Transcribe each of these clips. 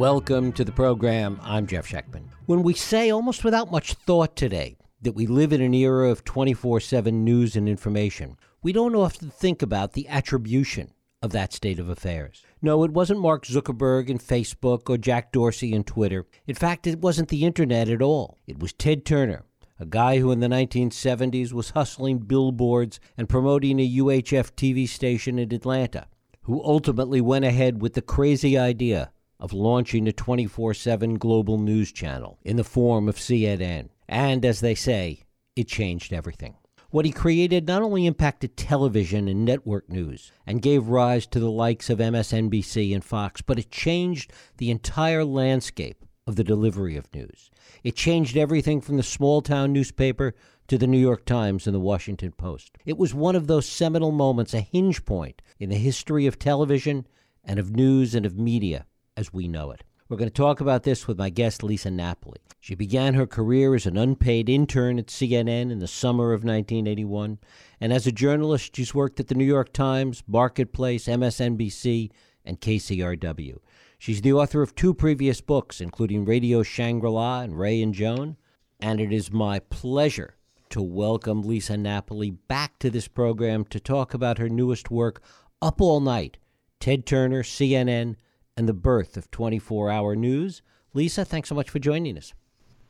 Welcome to the program. I'm Jeff Scheckman. When we say, almost without much thought today, that we live in an era of 24/7 news and information, we don't often think about the attribution of that state of affairs. No, it wasn't Mark Zuckerberg and Facebook or Jack Dorsey and Twitter. In fact, it wasn't the internet at all. It was Ted Turner, a guy who in the 1970s was hustling billboards and promoting a UHF TV station in Atlanta, who ultimately went ahead with the crazy idea of launching a 24/7 global news channel in the form of CNN. And as they say, it changed everything. What he created not only impacted television and network news and gave rise to the likes of MSNBC and Fox, but it changed the entire landscape of the delivery of news. It changed everything from the small-town newspaper to the New York Times and the Washington Post. It was one of those seminal moments, a hinge point in the history of television and of news and of media as we know it. We're going to talk about this with my guest, Lisa Napoli. She began her career as an unpaid intern at CNN in the summer of 1981. And as a journalist, she's worked at the New York Times, Marketplace, MSNBC, and KCRW. She's the author of two previous books, including Radio Shangri-La and Ray and Joan. And it is my pleasure to welcome Lisa Napoli back to this program to talk about her newest work, Up All Night, Ted Turner, CNN, and the birth of 24-hour news. Lisa, thanks so much for joining us.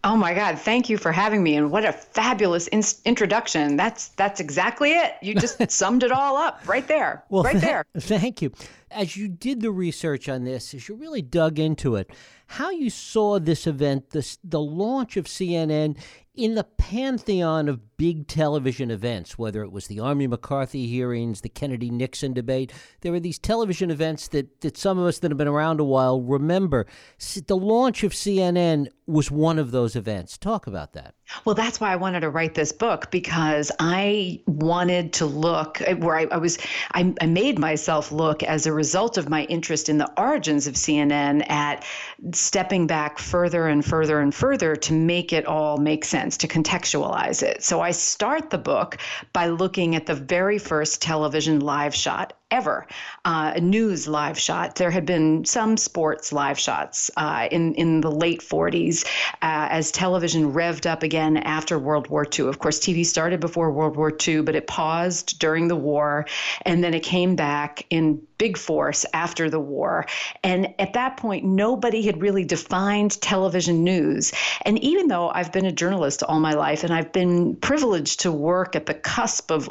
Oh, my God. Thank you for having me. And what a fabulous introduction. That's exactly it. You just summed it all up right there. Well, right there. Thank you. As you did the research on this, as you really dug into it, how you saw this event, the launch of CNN, in the pantheon of big television events, whether it was the Army-McCarthy hearings, the Kennedy-Nixon debate, there were these television events that some of us that have been around a while remember. The launch of CNN was one of those events. Talk about that. Well, that's why I wanted to write this book, because I wanted to look where I made myself look, as a result of my interest in the origins of CNN, at stepping back further and further and further to make it all make sense, to contextualize it. So I start the book by looking at the very first television live shot ever, a news live shot. There had been some sports live shots in the late 40s as television revved up again after World War II. Of course, TV started before World War II, but it paused during the war, and then it came back in big force after the war. And at that point, nobody had really defined television news. And even though I've been a journalist all my life, and I've been privileged to work at the cusp of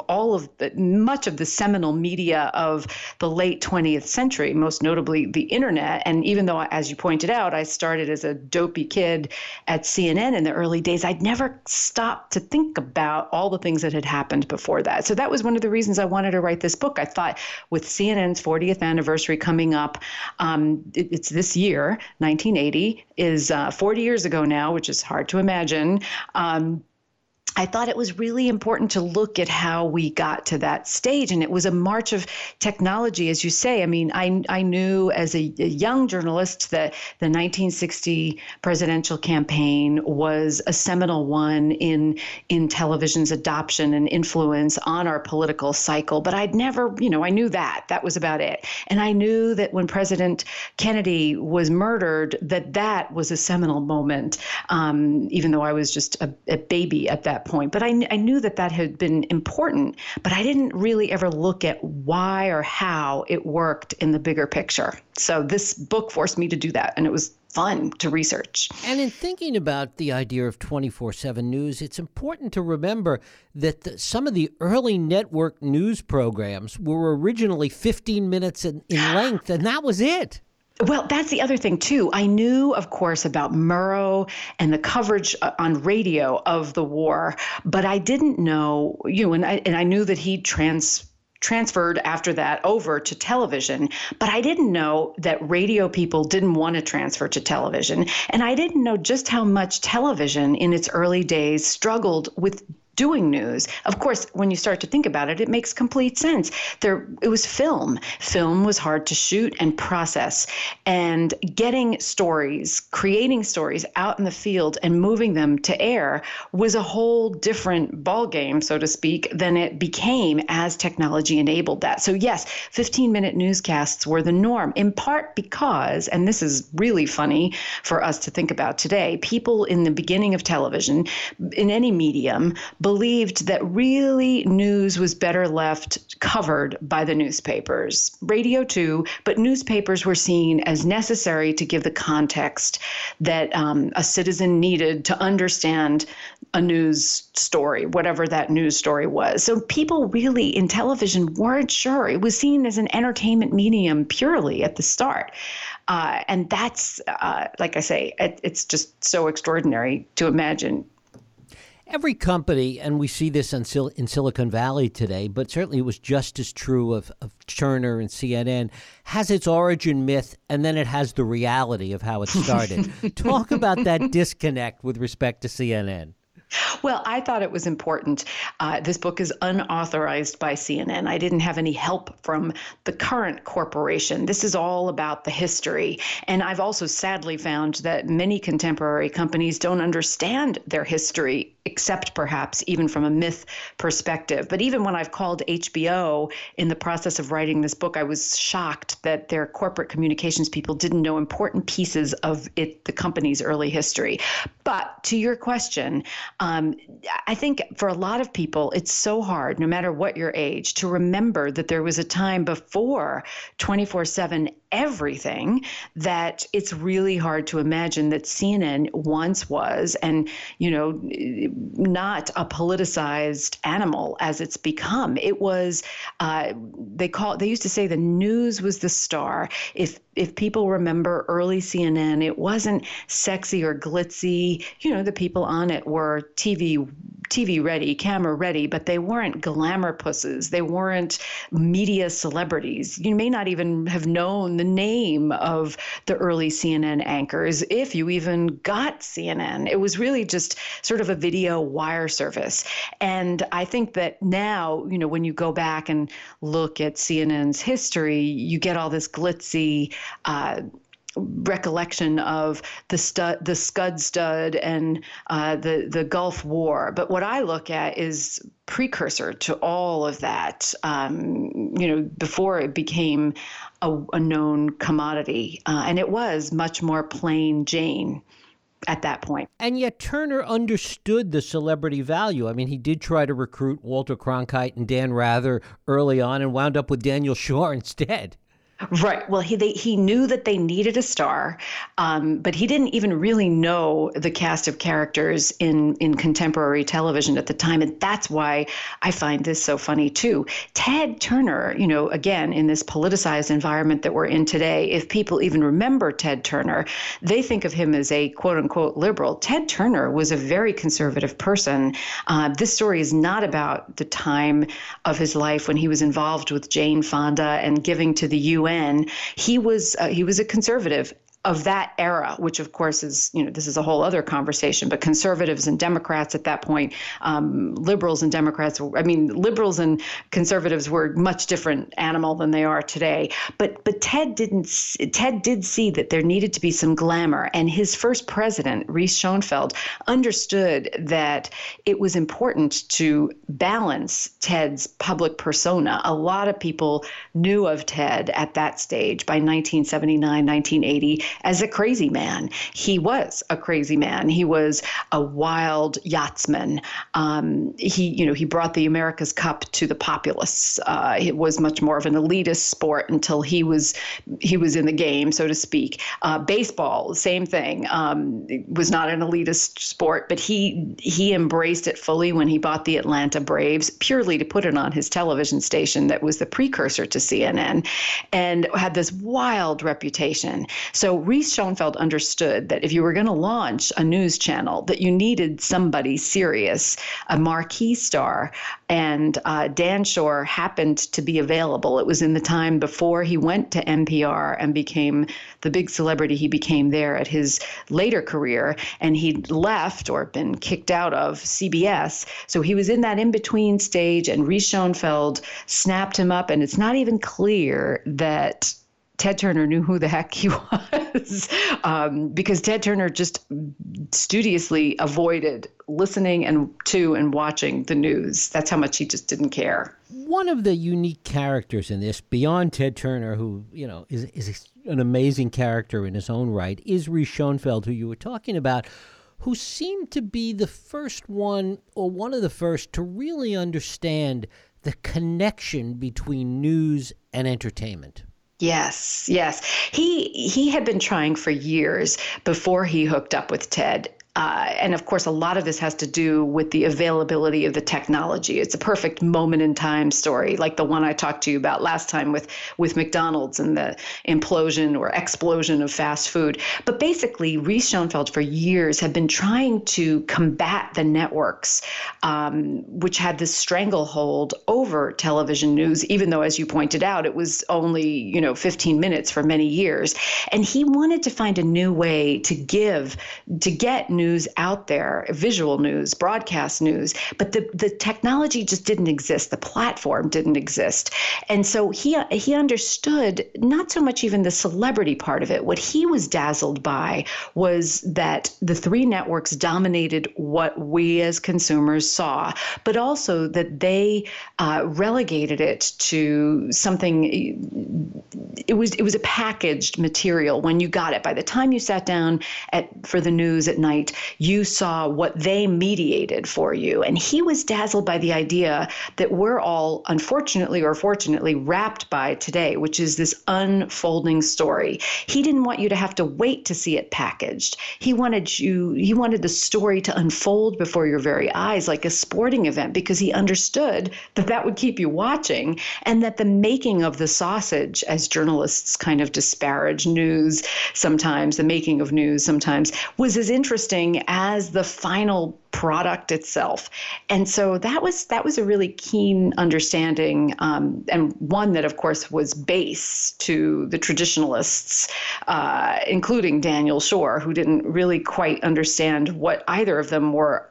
much of the seminal media of the late 20th century, most notably the internet. And even though, as you pointed out, I started as a dopey kid at CNN in the early days, I'd never stopped to think about all the things that had happened before that. So that was one of the reasons I wanted to write this book. I thought, with CNN's 40th anniversary coming up, it's this year, 1980, is 40 years ago now, which is hard to imagine. I thought it was really important to look at how we got to that stage. And it was a march of technology, as you say. I mean, I knew as a young journalist that the 1960 presidential campaign was a seminal one in television's adoption and influence on our political cycle. But I'd never, I knew that. That was about it. And I knew that when President Kennedy was murdered, that was a seminal moment, even though I was just a baby at that point. But I knew that had been important, but I didn't really ever look at why or how it worked in the bigger picture. So this book forced me to do that, and it was fun to research. And in thinking about the idea of 24/7 news, it's important to remember that some of the early network news programs were originally 15 minutes in length, and that was it. Well, that's the other thing, too. I knew, of course, about Murrow and the coverage on radio of the war, but I didn't know, and I knew that he transferred after that over to television, but I didn't know that radio people didn't want to transfer to television. And I didn't know just how much television in its early days struggled with doing news. Of course, when you start to think about it, it makes complete sense. It was film. Film was hard to shoot and process. And getting stories, creating stories out in the field and moving them to air was a whole different ballgame, so to speak, than it became as technology enabled that. So yes, 15-minute newscasts were the norm, in part because, and this is really funny for us to think about today, people in the beginning of television, in any medium, believed that really news was better left covered by the newspapers. Radio too, but newspapers were seen as necessary to give the context that a citizen needed to understand a news story, whatever that news story was. So people really in television weren't sure. It was seen as an entertainment medium purely at the start. And that's, like I say, it's just so extraordinary to imagine. Every company, and we see this in Silicon Valley today, but certainly it was just as true of Turner and CNN, has its origin myth, and then it has the reality of how it started. Talk about that disconnect with respect to CNN. Well, I thought it was important. This book is unauthorized by CNN. I didn't have any help from the current corporation. This is all about the history. And I've also sadly found that many contemporary companies don't understand their history, except perhaps even from a myth perspective. But even when I've called HBO in the process of writing this book, I was shocked that their corporate communications people didn't know important pieces of it, the company's early history. But to your question, I think for a lot of people, it's so hard, no matter what your age, to remember that there was a time before 24/7 everything, that it's really hard to imagine that CNN once was, and, you know, not a politicized animal as it's become. It was, they used to say the news was the star. If people remember early CNN, it wasn't sexy or glitzy. You know, the people on it were TV ready, camera ready, but they weren't glamour pusses. They weren't media celebrities. You may not even have known the name of the early CNN anchors, if you even got CNN. It was really just sort of a video wire service. And I think that now, you know, when you go back and look at CNN's history, you get all this glitzy recollection of the Scud Stud and the Gulf War. But what I look at is precursor to all of that, you know, before it became a known commodity. And it was much more plain Jane at that point. And yet Turner understood the celebrity value. I mean, he did try to recruit Walter Cronkite and Dan Rather early on and wound up with Daniel Schorr instead. Right. Well, he knew that they needed a star, but he didn't even really know the cast of characters in contemporary television at the time. And that's why I find this so funny, too. Ted Turner, you know, again, in this politicized environment that we're in today, if people even remember Ted Turner, they think of him as a quote unquote liberal. Ted Turner was a very conservative person. This story is not about the time of his life when he was involved with Jane Fonda and giving to the UN. He was a conservative of that era, which of course is, you know, this is a whole other conversation, but conservatives and Democrats at that point, liberals and Democrats, I mean, liberals and conservatives were much different animal than they are today. But Ted did see that there needed to be some glamour. And his first president, Reese Schonfeld, understood that it was important to balance Ted's public persona. A lot of people knew of Ted at that stage by 1979, 1980. As a crazy man. He was a crazy man. He was a wild yachtsman. He brought the America's Cup to the populace. It was much more of an elitist sport until he was in the game, so to speak. Baseball, same thing. It was not an elitist sport, but he embraced it fully when he bought the Atlanta Braves purely to put it on his television station that was the precursor to CNN and had this wild reputation. So Reese Schonfeld understood that if you were going to launch a news channel, that you needed somebody serious, a marquee star. And Dan Schorr happened to be available. It was in the time before he went to NPR and became the big celebrity he became there at his later career. And he'd left or been kicked out of CBS. So he was in that in-between stage, and Reese Schonfeld snapped him up. And it's not even clear that Ted Turner knew who the heck he was, because Ted Turner just studiously avoided listening and watching the news. That's how much he just didn't care. One of the unique characters in this, beyond Ted Turner, who, you know, is an amazing character in his own right, is Reese Schonfeld, who you were talking about, who seemed to be the first one, or one of the first, to really understand the connection between news and entertainment. Yes, yes. He had been trying for years before he hooked up with Ted. And of course, a lot of this has to do with the availability of the technology. It's a perfect moment in time story, like the one I talked to you about last time with McDonald's and the implosion or explosion of fast food. But basically, Reese Schonfeld for years had been trying to combat the networks, which had this stranglehold over television news, even though, as you pointed out, it was only, 15 minutes for many years. And he wanted to find a new way to get news out there, visual news, broadcast news, but the technology just didn't exist. The platform didn't exist. And so he understood not so much even the celebrity part of it. What he was dazzled by was that the three networks dominated what we as consumers saw, but also that they relegated it to something. It was a packaged material when you got it. By the time you sat down for the news at night, you saw what they mediated for you. And he was dazzled by the idea that we're all, unfortunately or fortunately, wrapped by today, which is this unfolding story. He didn't want you to have to wait to see it packaged. He wanted the story to unfold before your very eyes, like a sporting event, because he understood that would keep you watching, and that the making of the sausage, as journalists kind of disparage news sometimes, the making of news sometimes, was as interesting as the final product itself. And so that was a really keen understanding, and one that, of course, was base to the traditionalists, including Daniel Schorr, who didn't really quite understand what either of them were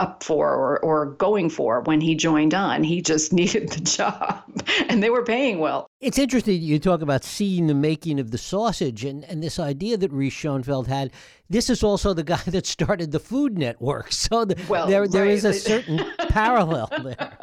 up for or going for when he joined on. He just needed the job, and they were paying well. It's interesting you talk about seeing the making of the sausage, and this idea that Reese Schonfeld had. This is also the guy that started the Food Network, so there is a certain parallel there.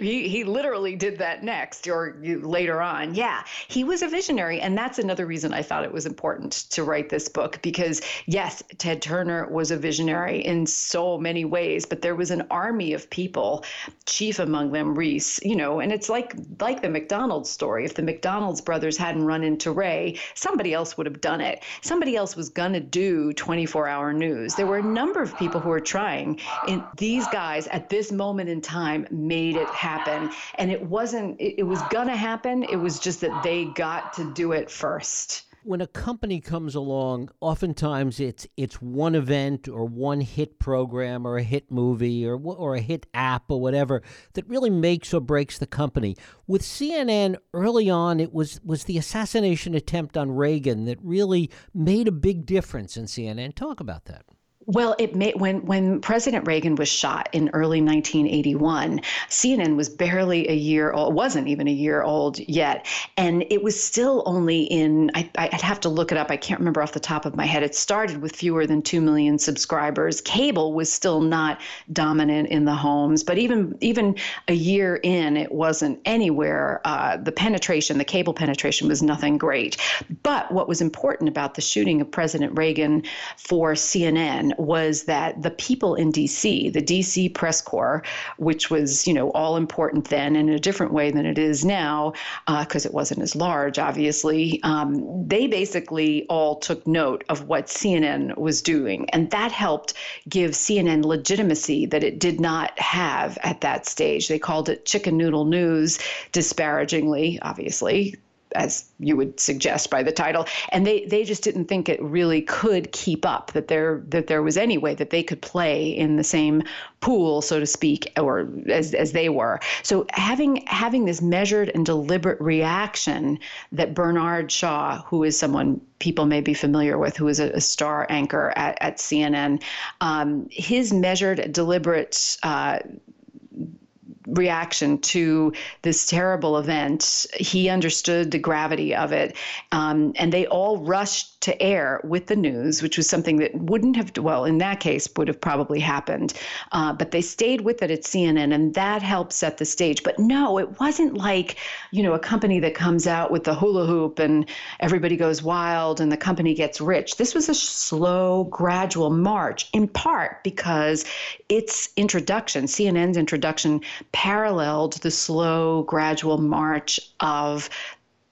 He literally did that next or later on. Yeah, he was a visionary. And that's another reason I thought it was important to write this book, because, yes, Ted Turner was a visionary in so many ways. But there was an army of people, chief among them Reese, and it's like the McDonald's story. If the McDonald's brothers hadn't run into Ray, somebody else would have done it. Somebody else was going to do 24-hour news. There were a number of people who were trying. And these guys at this moment in time made it happen. And it was going to happen. It was just that they got to do it first. When a company comes along, oftentimes it's one event or one hit program or a hit movie or a hit app or whatever that really makes or breaks the company. With CNN early on, it was the assassination attempt on Reagan that really made a big difference in CNN. Talk about that. Well, when President Reagan was shot in early 1981, CNN was barely a year old, wasn't even a year old yet. And it was still only in, I'd have to look it up. I can't remember off the top of my head. It started with fewer than 2 million subscribers. Cable was still not dominant in the homes. But even a year in, it wasn't anywhere. The cable penetration was nothing great. But what was important about the shooting of President Reagan for CNN was that the people in D.C., the D.C. press corps, which was, all important then in a different way than it is now, because it wasn't as large, obviously, they basically all took note of what CNN was doing. And that helped give CNN legitimacy that it did not have at that stage. They called it chicken noodle news, disparagingly, obviously. as you would suggest by the title. And they just didn't think it really could keep up, that there was any way that they could play in the same pool, so to speak, or as they were. So having this measured and deliberate reaction that Bernard Shaw, who is someone people may be familiar with, who is a star anchor at CNN, his measured, deliberate reaction to this terrible event. He understood the gravity of it. And they all rushed to air with the news, which was something that wouldn't have, well, in that case, would have probably happened. But they stayed with it at CNN, and that helped set the stage. But no, it wasn't like, a company that comes out with the hula hoop and everybody goes wild and the company gets rich. This was a slow, gradual march, in part because its introduction, CNN's introduction, paralleled the slow, gradual march of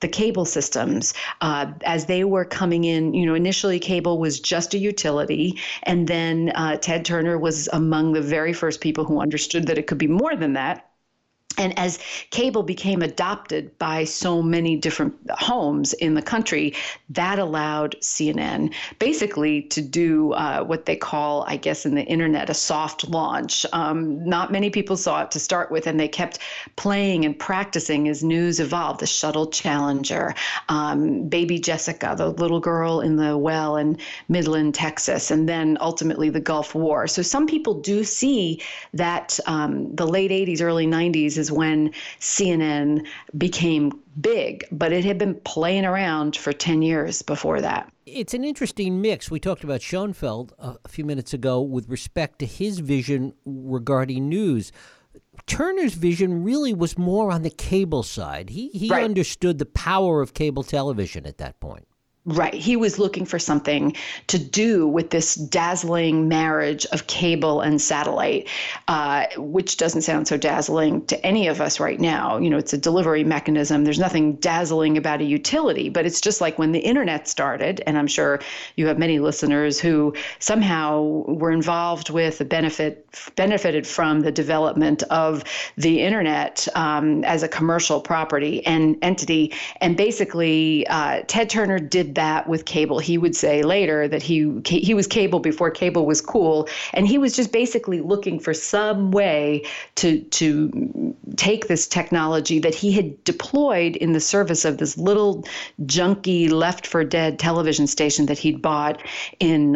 the cable systems as they were coming in. Initially cable was just a utility, and then Ted Turner was among the very first people who understood that it could be more than that. And as cable became adopted by so many different homes in the country, that allowed CNN basically to do what they call, I guess, in the internet, a soft launch. Not many people saw it to start with, and they kept playing and practicing as news evolved. The Shuttle Challenger, Baby Jessica, the little girl in the well in Midland, Texas, and then ultimately the Gulf War. So some people do see that the late 80s, early 90s is when CNN became big, but it had been playing around for 10 years before that. It's an interesting mix. We talked about Schonfeld a few minutes ago with respect to his vision regarding news. Turner's vision really was more on the cable side. He Right. understood the power of cable television at that point. Right. He was looking for something to do with this dazzling marriage of cable and satellite, which doesn't sound so dazzling to any of us right now. It's a delivery mechanism. There's nothing dazzling about a utility, but it's just like when the internet started, and I'm sure you have many listeners who somehow were involved with, benefited from the development of the internet as a commercial property and entity. And basically, Ted Turner did that with cable. He would say later that he was cable before cable was cool, and he was just basically looking for some way to take this technology that he had deployed in the service of this little junky, left for dead television station that he'd bought in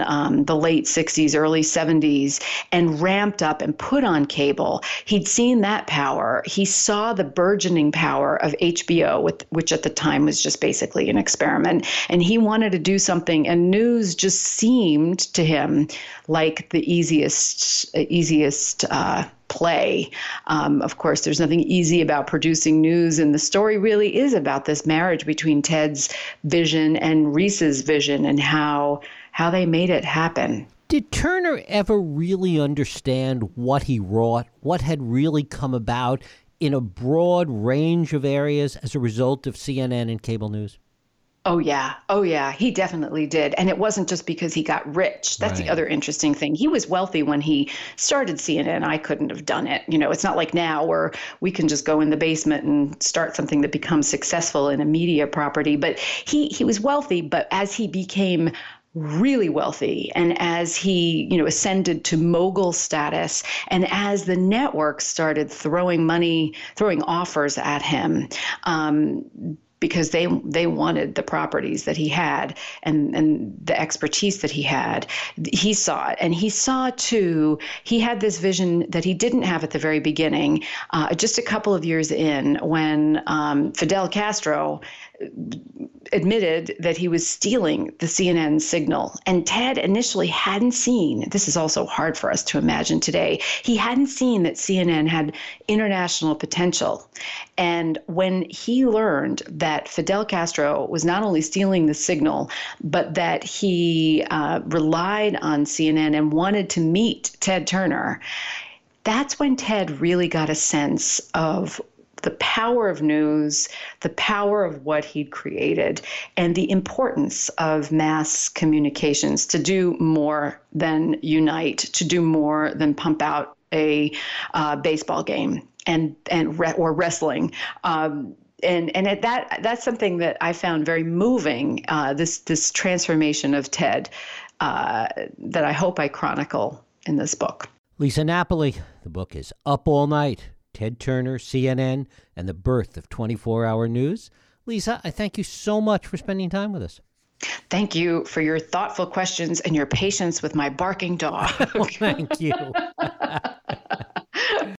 the late 60s, early 70s, and ramped up and put on cable. He'd seen that power. He saw the burgeoning power of HBO, which at the time was just basically an experiment. And he wanted to do something, and news just seemed to him like the easiest play. Of course, there's nothing easy about producing news, and the story really is about this marriage between Ted's vision and Reese's vision and how they made it happen. Did Turner ever really understand what he wrought, what had really come about in a broad range of areas as a result of CNN and cable news? Oh, yeah. He definitely did. And it wasn't just because he got rich. That's right. The other interesting thing. He was wealthy when he started CNN. I couldn't have done it. It's not like now where we can just go in the basement and start something that becomes successful in a media property. But he was wealthy. But as he became really wealthy, and as he, ascended to mogul status, and as the networks started throwing offers at him, because they wanted the properties that he had and the expertise that he had. He saw it. And he saw, too, he had this vision that he didn't have at the very beginning, just a couple of years in, when Fidel Castro admitted that he was stealing the CNN signal. And Ted initially hadn't seen, this is also hard for us to imagine today, he hadn't seen that CNN had international potential. And when he learned that Fidel Castro was not only stealing the signal, but that he relied on CNN and wanted to meet Ted Turner, that's when Ted really got a sense of the power of news, the power of what he'd created, and the importance of mass communications to do more than unite, to do more than pump out a baseball game or wrestling. And at that's something that I found very moving, this transformation of Ted that I hope I chronicle in this book. Lisa Napoli, the book is Up All Night, Ted Turner, CNN, and the Birth of 24-Hour News. Lisa, I thank you so much for spending time with us. Thank you for your thoughtful questions and your patience with my barking dog. Well, thank you.